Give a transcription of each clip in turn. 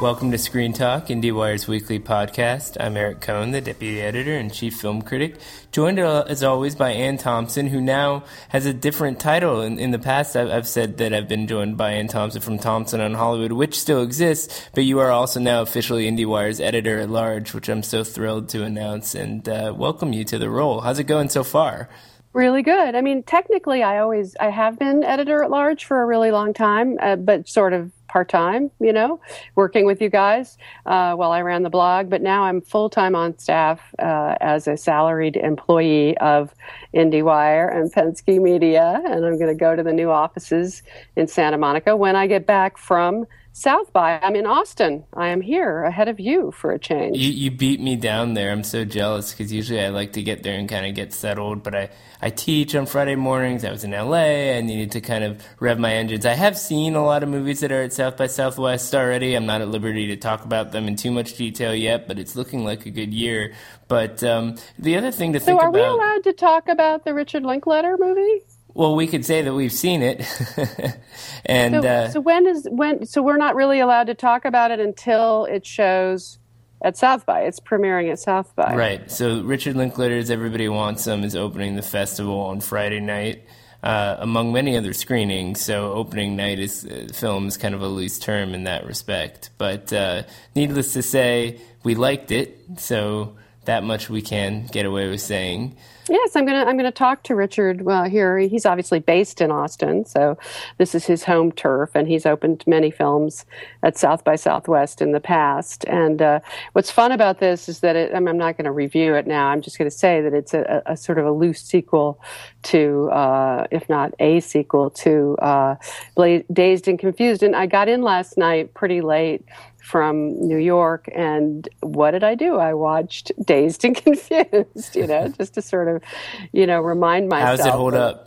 Welcome to Screen Talk, IndieWire's weekly podcast. I'm Eric Cohn, the Deputy Editor and Chief Film Critic, joined as always by Ann Thompson, who now has a different title. In the past, I've said that I've been joined by Ann Thompson from Thompson on Hollywood, which still exists, but you are also now officially IndieWire's Editor-at-Large, which I'm so thrilled to announce, and welcome you to the role. How's it going so far? Really good. I mean, technically, I have been Editor-at-Large for a really long time, but sort of part-time, you know, working with you guys while I ran the blog. But now I'm full-time on staff as a salaried employee of IndieWire and Penske Media. And I'm going to go to the new offices in Santa Monica when I get back from South by. I'm in Austin. I am here ahead of you for a change. You beat me down there. I'm so jealous because usually I like to get there and kind of get settled. But I teach on Friday mornings. I was in LA. I needed to kind of rev my engines. I have seen a lot of movies that are at South by Southwest already. I'm not at liberty to talk about them in too much detail yet, but it's looking like a good year. But the other thing to think about... So are we allowed to talk about the Richard Linklater movie? Well, we could say that we've seen it, and so we're not really allowed to talk about it until it shows at South by. It's premiering at South by, right? So Richard Linklater's "Everybody Wants Some" is opening the festival on Friday night, among many other screenings. So opening night is film is kind of a loose term in that respect, but needless to say, we liked it. So that much we can get away with saying. Yes, I'm gonna talk to Richard. Well, here he's obviously based in Austin, so this is his home turf, and he's opened many films at South by Southwest in the past. And what's fun about this is that I'm not going to review it now. I'm just going to say that it's a sort of a loose sequel to, if not a sequel to, Dazed and Confused. And I got in last night pretty late from New York, and what did I do? I watched Dazed and Confused, you know, just to sort of, you know, remind myself. How does it hold up?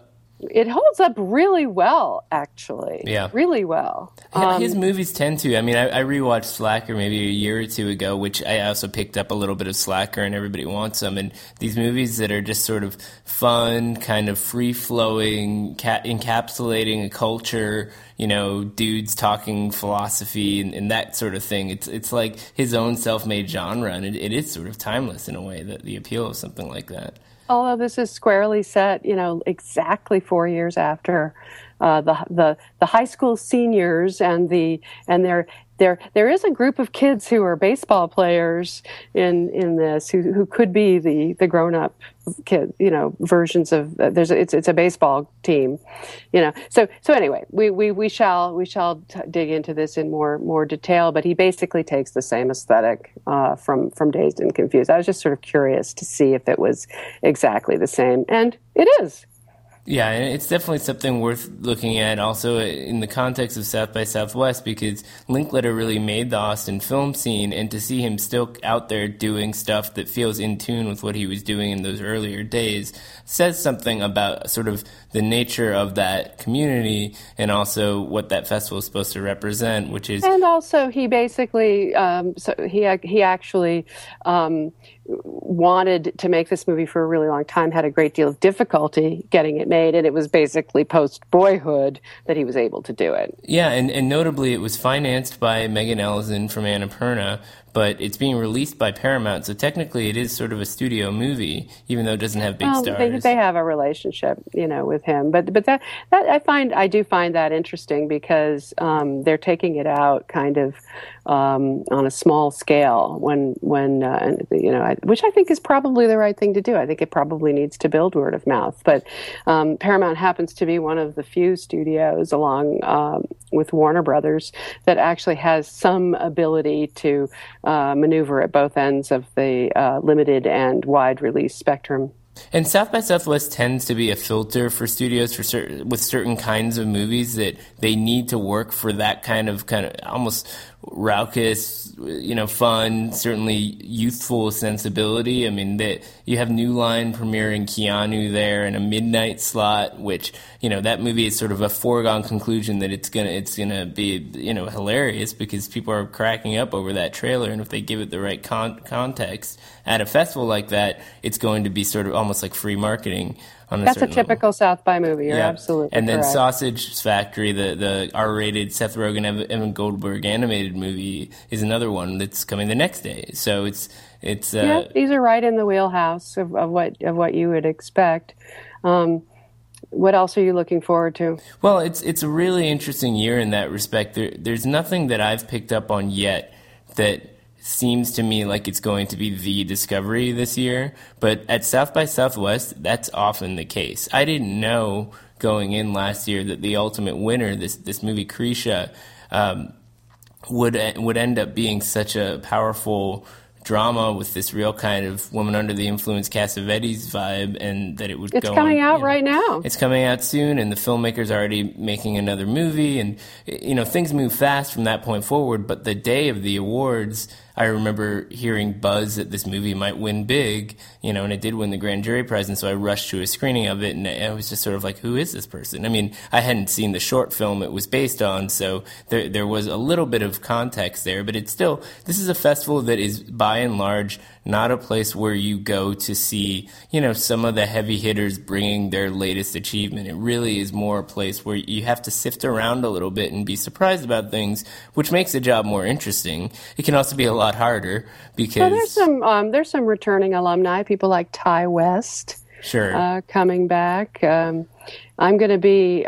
It holds up really well, actually. Yeah. Really well. His movies tend to. I mean, I rewatched Slacker maybe a year or two ago, which I also picked up a little bit of Slacker and Everybody Wants Some. And these movies that are just sort of fun, kind of free-flowing, encapsulating a culture, you know, dudes talking philosophy and that sort of thing. It's like his own self-made genre, and it is sort of timeless in a way, that the appeal of something like that. Although this is squarely set, you know, exactly 4 years after the high school seniors and there is a group of kids who are baseball players in this who could be the grown up kid, you know, versions of it's a baseball team, you know. So anyway, we shall dig into this in more detail, but he basically takes the same aesthetic from Dazed and Confused. I was just sort of curious to see if it was exactly the same, and it is. Yeah, and it's definitely something worth looking at also in the context of South by Southwest, because Linklater really made the Austin film scene, and to see him still out there doing stuff that feels in tune with what he was doing in those earlier days says something about sort of the nature of that community and also what that festival is supposed to represent, which is... And also he basically, he actually wanted to make this movie for a really long time, had a great deal of difficulty getting it made, and it was basically post-Boyhood that he was able to do it. Yeah, and notably it was financed by Megan Ellison from Annapurna, but it's being released by Paramount, so technically it is sort of a studio movie, even though it doesn't have big stars. They have a relationship, you know, with him, but that I do find that interesting, because they're taking it out kind of on a small scale when you know, which I think is probably the right thing to do. I think it probably needs to build word of mouth, but Paramount happens to be one of the few studios, along with Warner Brothers, that actually has some ability to maneuver at both ends of the limited and wide release spectrum. And South by Southwest tends to be a filter for studios for with certain kinds of movies that they need to work for that kind of almost raucous, fun, certainly youthful sensibility. I mean, that you have New Line premiering Keanu there and a midnight slot, which, that movie is sort of a foregone conclusion that it's gonna be, hilarious because people are cracking up over that trailer. And if they give it the right context at a festival like that, it's going to be sort of almost like free marketing. That's a typical level. South by movie. You're absolutely and then correct. Sausage Factory, the R-rated Seth Rogen, Evan Goldberg animated movie, is another one that's coming the next day. So it's these are right in the wheelhouse of what you would expect. What else are you looking forward to? Well, it's a really interesting year in that respect. There's nothing that I've picked up on yet that seems to me like it's going to be the discovery this year, but at South by Southwest, that's often the case. I didn't know going in last year that the ultimate winner, this movie Krisha, would end up being such a powerful drama with this real kind of Woman Under the Influence Cassavetes vibe, and that it would it's go coming on, out right now. It's coming out soon, and the filmmaker's already making another movie, and things move fast from that point forward. But the day of the awards, I remember hearing buzz that this movie might win big, and it did win the grand jury prize, and so I rushed to a screening of it, and I was just sort of like, who is this person? I mean, I hadn't seen the short film it was based on, so there was a little bit of context there, but it's still, this is a festival that is, by and large, not a place where you go to see, some of the heavy hitters bringing their latest achievement. It really is more a place where you have to sift around a little bit and be surprised about things, which makes the job more interesting. It can also be a lot harder because so there's some returning alumni, people like Ty West, coming back. I'm going to be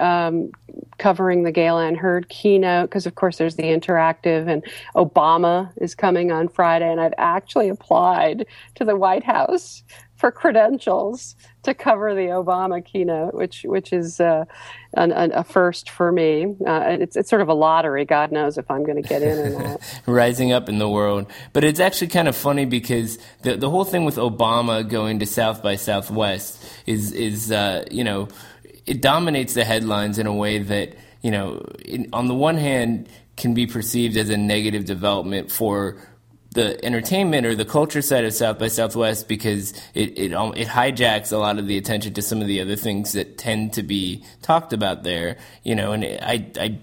covering the Galen Hurd keynote because, of course, there's the interactive, and Obama is coming on Friday. And I've actually applied to the White House for credentials to cover the Obama keynote, which is a first for me. It's sort of a lottery. God knows if I'm going to get in or not. Rising up in the world. But it's actually kind of funny because the whole thing with Obama going to South by Southwest is it dominates the headlines in a way that, on the one hand, can be perceived as a negative development for the entertainment or the culture side of South by Southwest because it hijacks a lot of the attention to some of the other things that tend to be talked about there, and I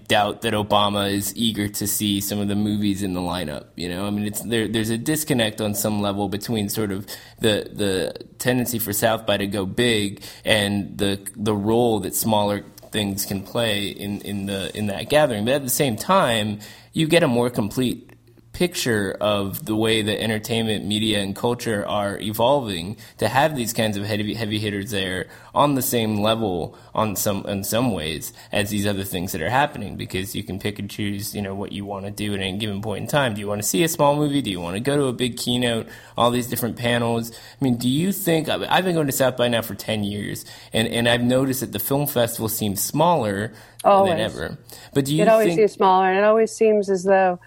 doubt that Obama is eager to see some of the movies in the lineup, I mean, there's a disconnect on some level between sort of the tendency for South by to go big and the role that smaller things can play in that gathering. But at the same time, you get a more complete picture of the way that entertainment, media, and culture are evolving to have these kinds of heavy hitters there on the same level in some ways as these other things that are happening, because you can pick and choose what you want to do at any given point in time. Do you want to see a small movie? Do you want to go to a big keynote? All these different panels. I mean, do you think, I've been going to South by now for 10 years and I've noticed that the film festival seems smaller than ever. But do you think it always seems smaller, and it always seems as though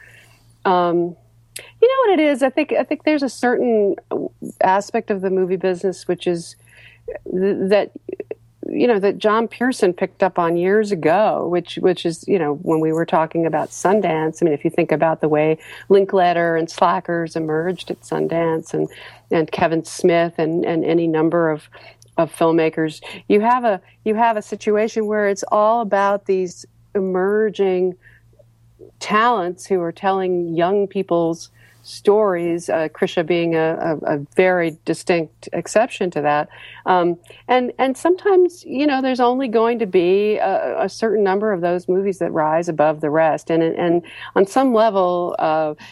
what it is? I think there's a certain aspect of the movie business which is that John Pearson picked up on years ago, which is when we were talking about Sundance. I mean, if you think about the way Linklater and Slackers emerged at Sundance, and Kevin Smith and any number of filmmakers, you have a situation where it's all about these emerging talents who are telling young people's stories, Krisha being a very distinct exception to that. And sometimes, there's only going to be a certain number of those movies that rise above the rest. And on some level,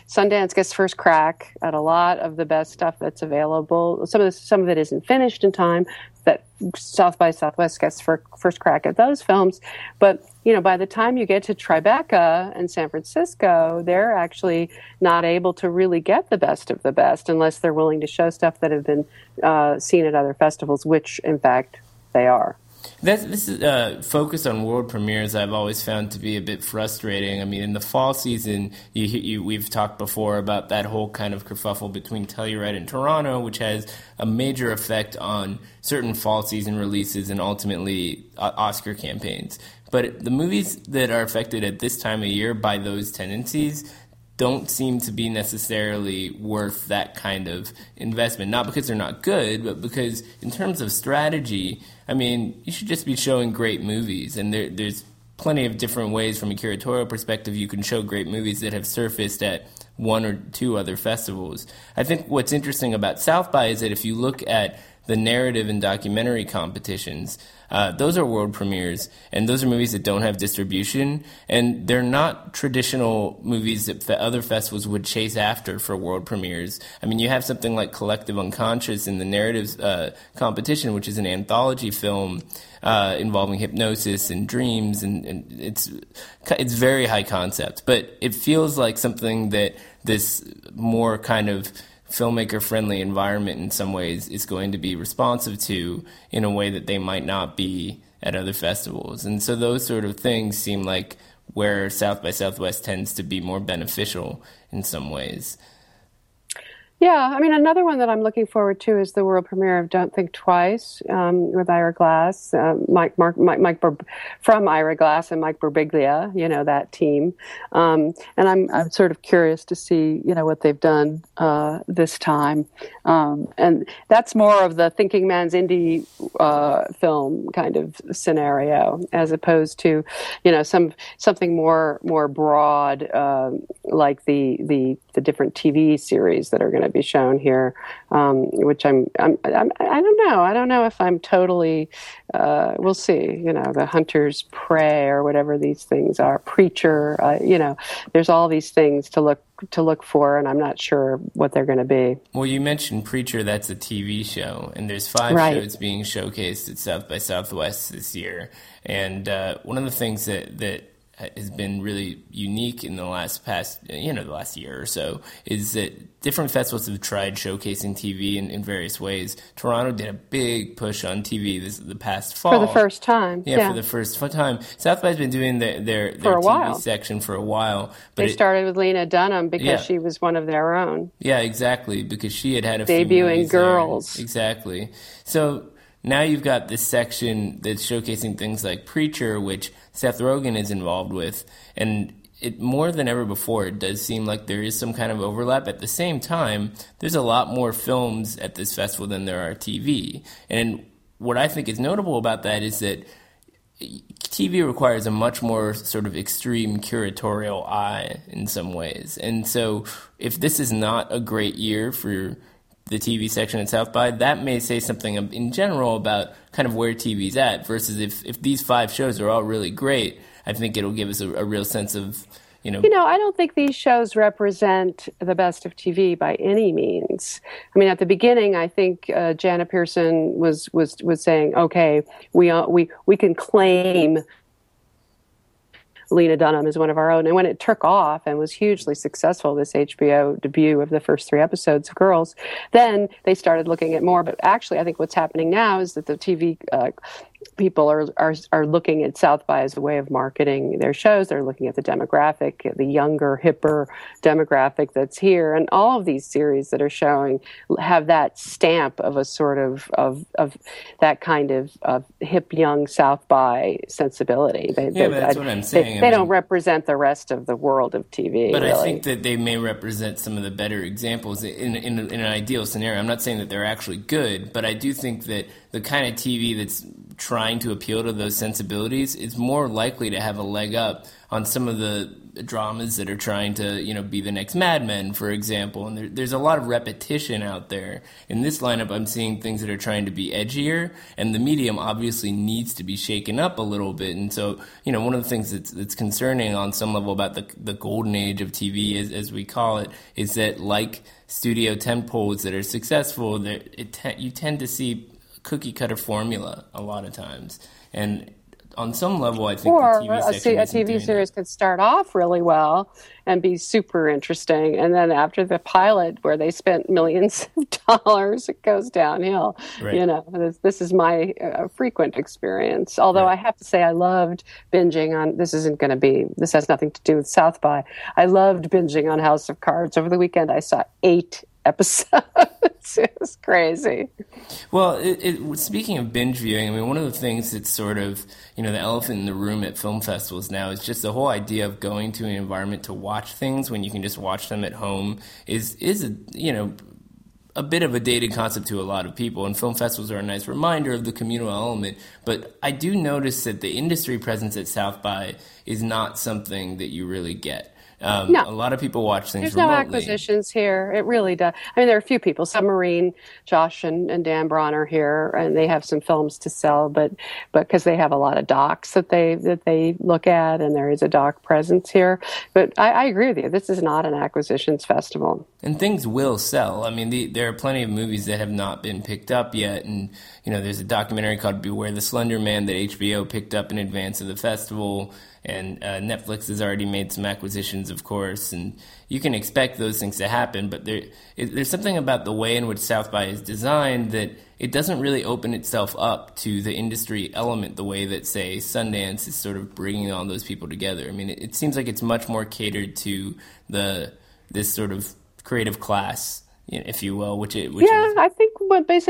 Sundance gets first crack at a lot of the best stuff that's available. Some of it isn't finished in time. That South by Southwest gets first crack at those films. But, by the time you get to Tribeca and San Francisco, they're actually not able to really get the best of the best unless they're willing to show stuff that have been seen at other festivals, which, in fact, they are. This is focus on world premieres I've always found to be a bit frustrating. I mean, in the fall season, we've talked before about that whole kind of kerfuffle between Telluride and Toronto, which has a major effect on certain fall season releases and ultimately Oscar campaigns. But the movies that are affected at this time of year by those tendencies don't seem to be necessarily worth that kind of investment. Not because they're not good, but because in terms of strategy, I mean, you should just be showing great movies. And there's plenty of different ways from a curatorial perspective you can show great movies that have surfaced at one or two other festivals. I think what's interesting about South by is that if you look at the narrative and documentary competitions, those are world premieres, and those are movies that don't have distribution, and they're not traditional movies that other festivals would chase after for world premieres. I mean, you have something like Collective Unconscious in the narratives competition, which is an anthology film involving hypnosis and dreams, and it's very high concept, but it feels like something that this more kind of filmmaker-friendly environment in some ways is going to be responsive to in a way that they might not be at other festivals. And so those sort of things seem like where South by Southwest tends to be more beneficial in some ways. Yeah, I mean, another one that I'm looking forward to is the world premiere of Don't Think Twice with Ira Glass, from Ira Glass and Mike Birbiglia, you know, that team. And I'm sort of curious to see, you know, what they've done this time. And that's more of the thinking man's indie film kind of scenario, as opposed to, you know, something more broad like the different TV series that are going to be shown here, which I don't know if I'm totally, we'll see, you know, the Hunter's Prey or whatever these things are, Preacher, you know, there's all these things to look for, and I'm not sure what they're going to be. Well, you mentioned Preacher, that's a TV show, and there's 5 right. shows being showcased at South by Southwest this year, and one of the things that has been really unique in the last year or so is that different festivals have tried showcasing TV in various ways. Toronto did a big push on TV the past fall. For the first time. Yeah, for the first time. South By's been doing their TV section for a while. But they started with Lena Dunham because she was one of their own. Yeah, exactly, because she had a debut in Girls. There. Exactly. So now you've got this section that's showcasing things like Preacher, which Seth Rogen is involved with, and it more than ever before, it does seem like there is some kind of overlap. At the same time, there's a lot more films at this festival than there are TV. And what I think is notable about that is that TV requires a much more sort of extreme curatorial eye in some ways. And so if this is not a great year for the TV section at South by, that may say something in general about kind of where TV's at, versus if these 5 shows are all really great, I think it'll give us a real sense of, you know, I don't think these shows represent the best of TV by any means. I mean, at the beginning, I think Janet Pierson was saying, okay, we can claim Lena Dunham is one of our own. And when it took off and was hugely successful, this HBO debut of the first 3 episodes of Girls, then they started looking at more. But actually, I think what's happening now is that the TV people are looking at South by as a way of marketing their shows. They're looking at the demographic, the younger, hipper demographic that's here. And all of these series that are showing have that stamp of a sort of that kind of hip, young South by sensibility. But that's what I'm saying. They don't represent the rest of the world of TV. But really, I think that they may represent some of the better examples in an ideal scenario. I'm not saying that they're actually good, but I do think that the kind of TV that's trying to appeal to those sensibilities is more likely to have a leg up on some of the dramas that are trying to, you know, be the next Mad Men, for example. And there's a lot of repetition out there. In this lineup, I'm seeing things that are trying to be edgier, and the medium obviously needs to be shaken up a little bit. And so, you know, one of the things that's concerning on some level about the golden age of TV, as we call it, is that like studio tentpoles that are successful, you tend to see cookie cutter formula a lot of times. And on some level, I think or the TV a TV series could start off really well and be super interesting, and then after the pilot, where they spent millions of dollars, it goes downhill. Right. You know, this is my frequent experience. Although I have to say, I loved binging on. This has nothing to do with South by. I loved binging on House of Cards over the weekend. I saw 8 episodes. It was crazy. Well, speaking of binge viewing, I mean, one of the things that's sort of, you know, the elephant in the room at film festivals now is just the whole idea of going to an environment to watch things when you can just watch them at home is a bit of a dated concept to a lot of people, and film festivals are a nice reminder of the communal element. But I do notice that the industry presence at South by is not something that you really get. No. A lot of people watch things remotely. There's no acquisitions here. It really does. I mean, there are a few people. Submarine, Josh and Dan Braun are here, and they have some films to sell, but because they have a lot of docs that they look at, and there is a doc presence here. But I agree with you. This is not an acquisitions festival. And things will sell. I mean, there are plenty of movies that have not been picked up yet, and you know, there's a documentary called Beware the Slender Man that HBO picked up in advance of the festival. And Netflix has already made some acquisitions, of course, and you can expect those things to happen. But there's something about the way in which South by is designed that it doesn't really open itself up to the industry element the way that, say, Sundance is sort of bringing all those people together. I mean, it seems like it's much more catered to this sort of creative class, if you will, which is... I think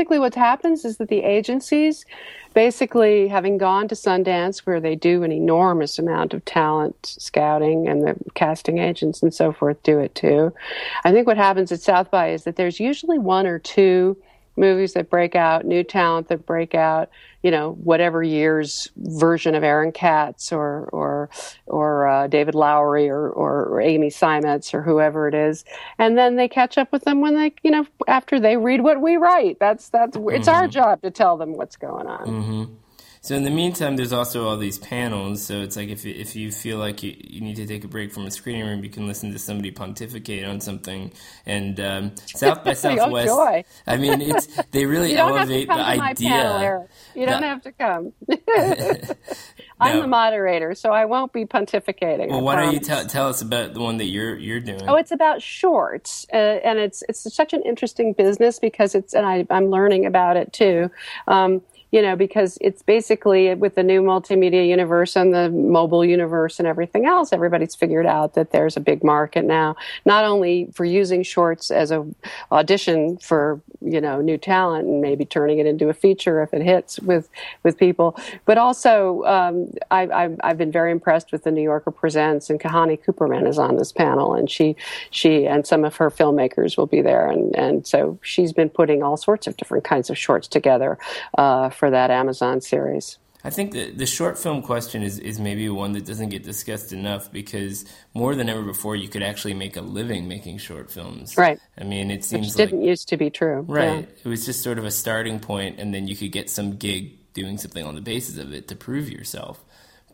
what happens is that the agencies, basically having gone to Sundance, where they do an enormous amount of talent scouting, and the casting agents and so forth do it too, I think what happens at South by is that there's usually one or two movies that break out, new talent that break out, you know, whatever year's version of Aaron Katz or David Lowery or Amy Simetz or whoever it is, and then they catch up with them when they, you know, after they read what we write. That's mm-hmm. It's our job to tell them what's going on. Mm-hmm. So in the meantime, there's also all these panels. So it's like if you feel like you need to take a break from a screening room, you can listen to somebody pontificate on something. And South by Southwest, oh, joy. I mean, they really elevate the idea. You don't have to come. I'm the moderator, so I won't be pontificating. Well, why don't you tell us about the one that you're doing? Oh, it's about shorts, and it's such an interesting business because I'm learning about it too. You know, because it's basically with the new multimedia universe and the mobile universe and everything else, everybody's figured out that there's a big market now, not only for using shorts as a audition for, you know, new talent and maybe turning it into a feature if it hits with people, but also I've been very impressed with the New Yorker Presents, and Kahani Cooperman is on this panel, and she and some of her filmmakers will be there, and so she's been putting all sorts of different kinds of shorts together for that Amazon series. I think that the short film question is maybe one that doesn't get discussed enough, because more than ever before, you could actually make a living making short films. Right. I mean, it seems which didn't used to be true. Right. Yeah. It was just sort of a starting point, and then you could get some gig doing something on the basis of it to prove yourself.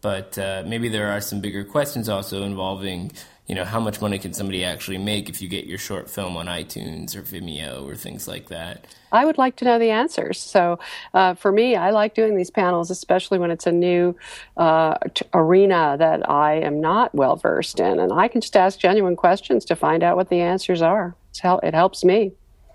But maybe there are some bigger questions also involving, you know, how much money can somebody actually make if you get your short film on iTunes or Vimeo or things like that. I would like to know the answers. So for me, I like doing these panels, especially when it's a new arena that I am not well-versed in. And I can just ask genuine questions to find out what the answers are. It helps me.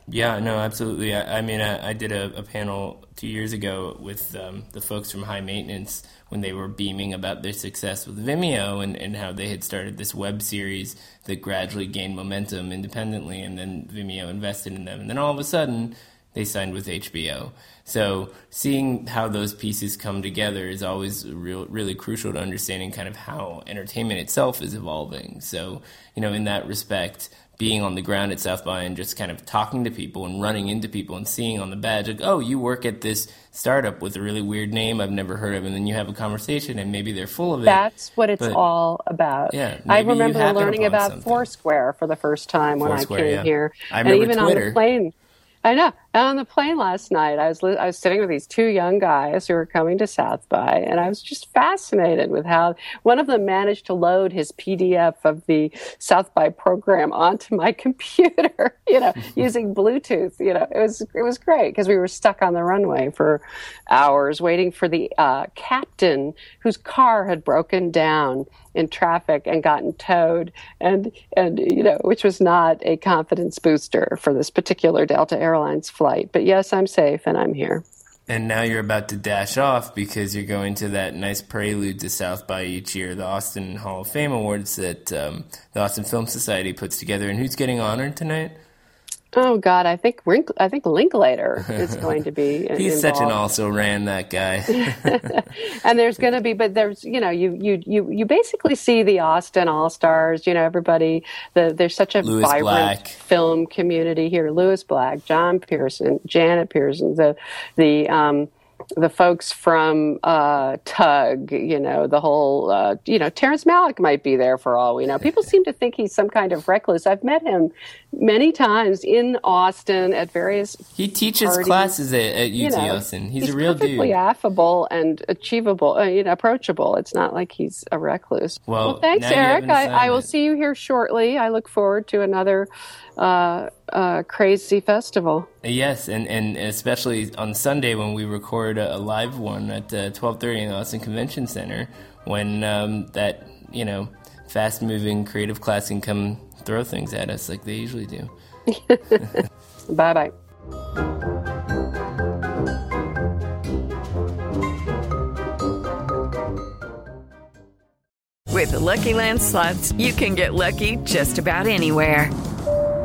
Yeah, no, absolutely. I mean, I did a panel 2 years ago with the folks from High Maintenance when they were beaming about their success with Vimeo and how they had started this web series that gradually gained momentum independently, and then Vimeo invested in them. And then all of a sudden, they signed with HBO. So seeing how those pieces come together is always really crucial to understanding kind of how entertainment itself is evolving. So, you know, in that respect, being on the ground at South by and just kind of talking to people and running into people and seeing on the badge, like, oh, you work at this startup with a really weird name I've never heard of, and then you have a conversation, and maybe they're full of it. That's what it's all about. Yeah, I remember learning about Foursquare for the first time when I came here. I remember Twitter. On the plane. I know. And on the plane last night, I was sitting with these two young guys who were coming to South by, and I was just fascinated with how one of them managed to load his PDF of the South by program onto my computer, using Bluetooth. It was great because we were stuck on the runway for hours waiting for the captain whose car had broken down in traffic and gotten towed, and which was not a confidence booster for this particular Delta Airlines flight. But yes, I'm safe and I'm here. And now you're about to dash off because you're going to that nice prelude to South by each year, the Austin Hall of Fame Awards that the Austin Film Society puts together. And who's getting honored tonight? Oh God, I think Linklater is going to be. He's involved. Such an also ran, that guy. And there's going to be, but there's you basically see the Austin All Stars. Everybody. There's such a Lewis vibrant Black. Film community here. Lewis Black, John Pearson, Janet Pierson, the folks from Tug, the whole, Terrence Malick might be there for all we know. People seem to think he's some kind of recluse. I've met him many times in Austin at various He teaches parties. Classes at UT Austin. He's a real dude. He's perfectly affable and achievable, approachable. It's not like he's a recluse. Well thanks, Eric. I will see you here shortly. I look forward to another crazy festival. Yes, and especially on Sunday when we record a live one at 12:30 in the Austin Convention Center, when that fast moving creative class can come throw things at us like they usually do. Bye bye. With the Lucky Land Slots, you can get lucky just about anywhere.